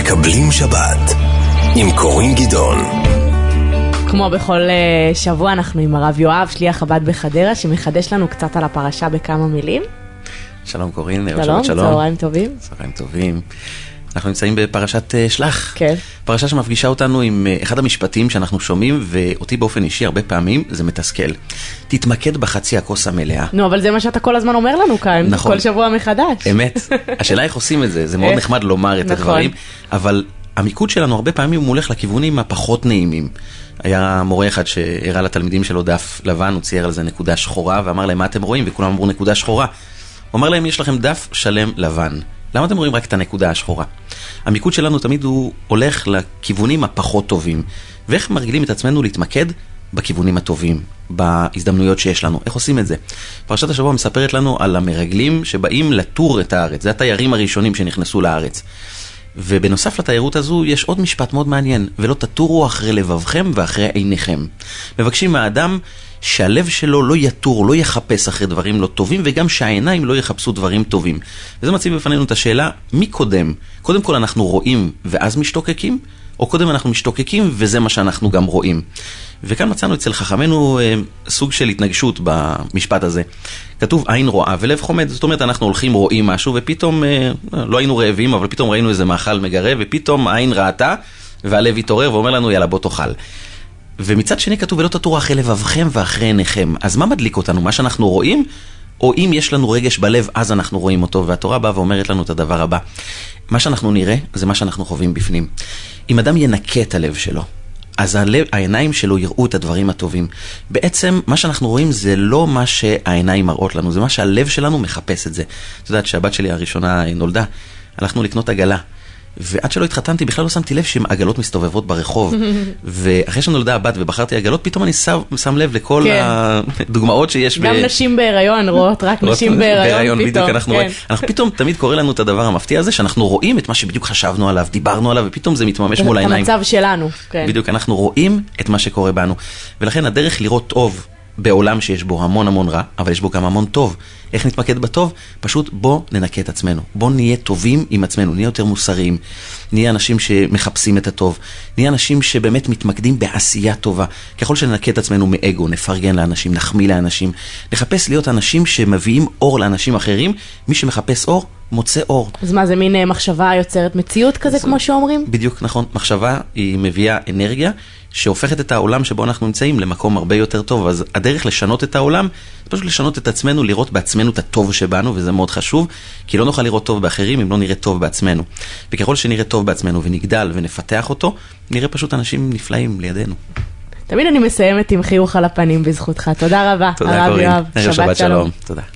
מקבלים שבת עם קורין גדעון. כמו בכל שבוע אנחנו עם הרב יואב, שליח חב"ד בחדרה, שמחדש לנו קצת על הפרשה בכמה מילים. שלום קורין, ערב שבת שלום. צהריים טובים. צהריים טובים. אנחנו נמצאים בפרשת שלח. כן. פרשה שמפגישה אותנו עם אחד המשפטים שאנחנו שומעים, ואותי באופן אישי הרבה פעמים זה מתסכל. תתמקד בחצי הכוס המלאה. נו, אבל זה מה שאתה כל הזמן אומר לנו כאן. נכון. כל שבוע מחדש. אמת. השאלה איך עושים את זה, זה מאוד נחמד לומר את הדברים, אבל המיקוד שלנו הרבה פעמים הוא הולך לכיוונים הפחות נעימים. היה מורה אחד שהראה לתלמידים שלו דף לבן, הוא צייר על זה נקודה שחורה, ואמר להם, מה אתם רואים? וכולם אמרו, נקודה שחורה. הוא אמר להם, יש לכם דף שלם לבן. למה אתם רואים רק את הנקודה השחורה? המיקוד שלנו תמיד הוא הולך לכיוונים הפחות טובים. ואיך מרגילים את עצמנו להתמקד? בכיוונים הטובים, בהזדמנויות שיש לנו. איך עושים את זה? פרשת השבוע מספרת לנו על המרגלים שבאים לטור את הארץ. זה התיירים הראשונים שנכנסו לארץ. ובנוסף לתיירות הזו יש עוד משפט מאוד מעניין. ולא תטורו אחרי לבבכם ואחרי עיניכם. מבקשים מהאדם שהלב שלו לא יתור, לא יחפש אחרי דברים לא טובים, וגם שהעיניים לא יחפשו דברים טובים. וזה מציב בפנינו את השאלה, מי קודם? קודם כל אנחנו רואים ואז משתוקקים, או קודם אנחנו משתוקקים וזה מה שאנחנו גם רואים. וכאן מצאנו אצל חכמנו סוג של התנגשות במשפט הזה. כתוב עין רואה ולב חומד, זאת אומרת אנחנו הולכים רואים משהו, ופתאום, לא היינו רעבים, אבל פתאום ראינו איזה מאכל מגרב, ופתאום העין ראתה, והלב התעורר ואומר לנו, יאללה, בוא תאכל. ומצד שני כתוב, ולא תטורו אחרי לבבכם ואחרי עיניכם. אז מה מדליק אותנו? מה שאנחנו רואים? או אם יש לנו רגש בלב, אז אנחנו רואים אותו. והתורה באה ואומרת לנו את הדבר הבא. מה שאנחנו נראה, זה מה שאנחנו חווים בפנים. אם אדם ינקה את הלב שלו, אז העיניים שלו יראו את הדברים הטובים. בעצם, מה שאנחנו רואים זה לא מה שהעיניים מראות לנו, זה מה שהלב שלנו מחפש את זה. את יודעת שהבת שלי הראשונה נולדה, הלכנו לקנות עגלה. ועד שלא התחתנתי, בכלל לא שמתי לב שהן עגלות מסתובבות ברחוב. ואחרי שנולדה הבת ובחרתי עגלות, פתאום אני שם לב לכל הדוגמאות שיש. גם נשים בהיריון רואות, רק נשים בהיריון פתאום. אנחנו פתאום תמיד קורא לנו את הדבר המפתיע הזה, שאנחנו רואים את מה שבדיוק חשבנו עליו, דיברנו עליו, ופתאום זה מתממש מול העיניים. את המצב שלנו. בדיוק, אנחנו רואים את מה שקורה בנו. ולכן הדרך לראות טוב בעולם שיש בו המון המון רע, אבל יש בו גם המון טוב. איך נתמקד בטוב? פשוט בוא ננקה את עצמנו. בוא נהיה טובים עם עצמנו, נהיה יותר מוסריים, נהיה אנשים שמחפשים את הטוב, נהיה אנשים שבאמת מתמקדים בעשייה טובה. ככל שננקה את עצמנו מאגו, נפרגן לאנשים, נחמיא לאנשים, נחפש להיות אנשים שמביאים אור לאנשים אחרים, מי שמחפש אור, מוצא אור. אז מה, זה מין מחשבה יוצרת מציאות כזה כמו שאומרים? בדיוק, נכון. מחשבה היא מביאה אנרגיה שהופכת את העולם שבו אנחנו נמצאים למקום הרבה יותר טוב. אז הדרך לשנות את העולם, זה פשוט לשנות את עצמנו, לראות בעצמנו את הטוב שבנו, וזה מאוד חשוב, כי לא נוכל לראות טוב באחרים אם לא נראה טוב בעצמנו. וככל שנראה טוב בעצמנו ונגדל ונפתח אותו, נראה פשוט אנשים נפלאים לידינו. תמיד אני מסיימת עם חיוך על הפנים בזכותך. תודה רבה. תודה, קורין. שבת שלום. תודה.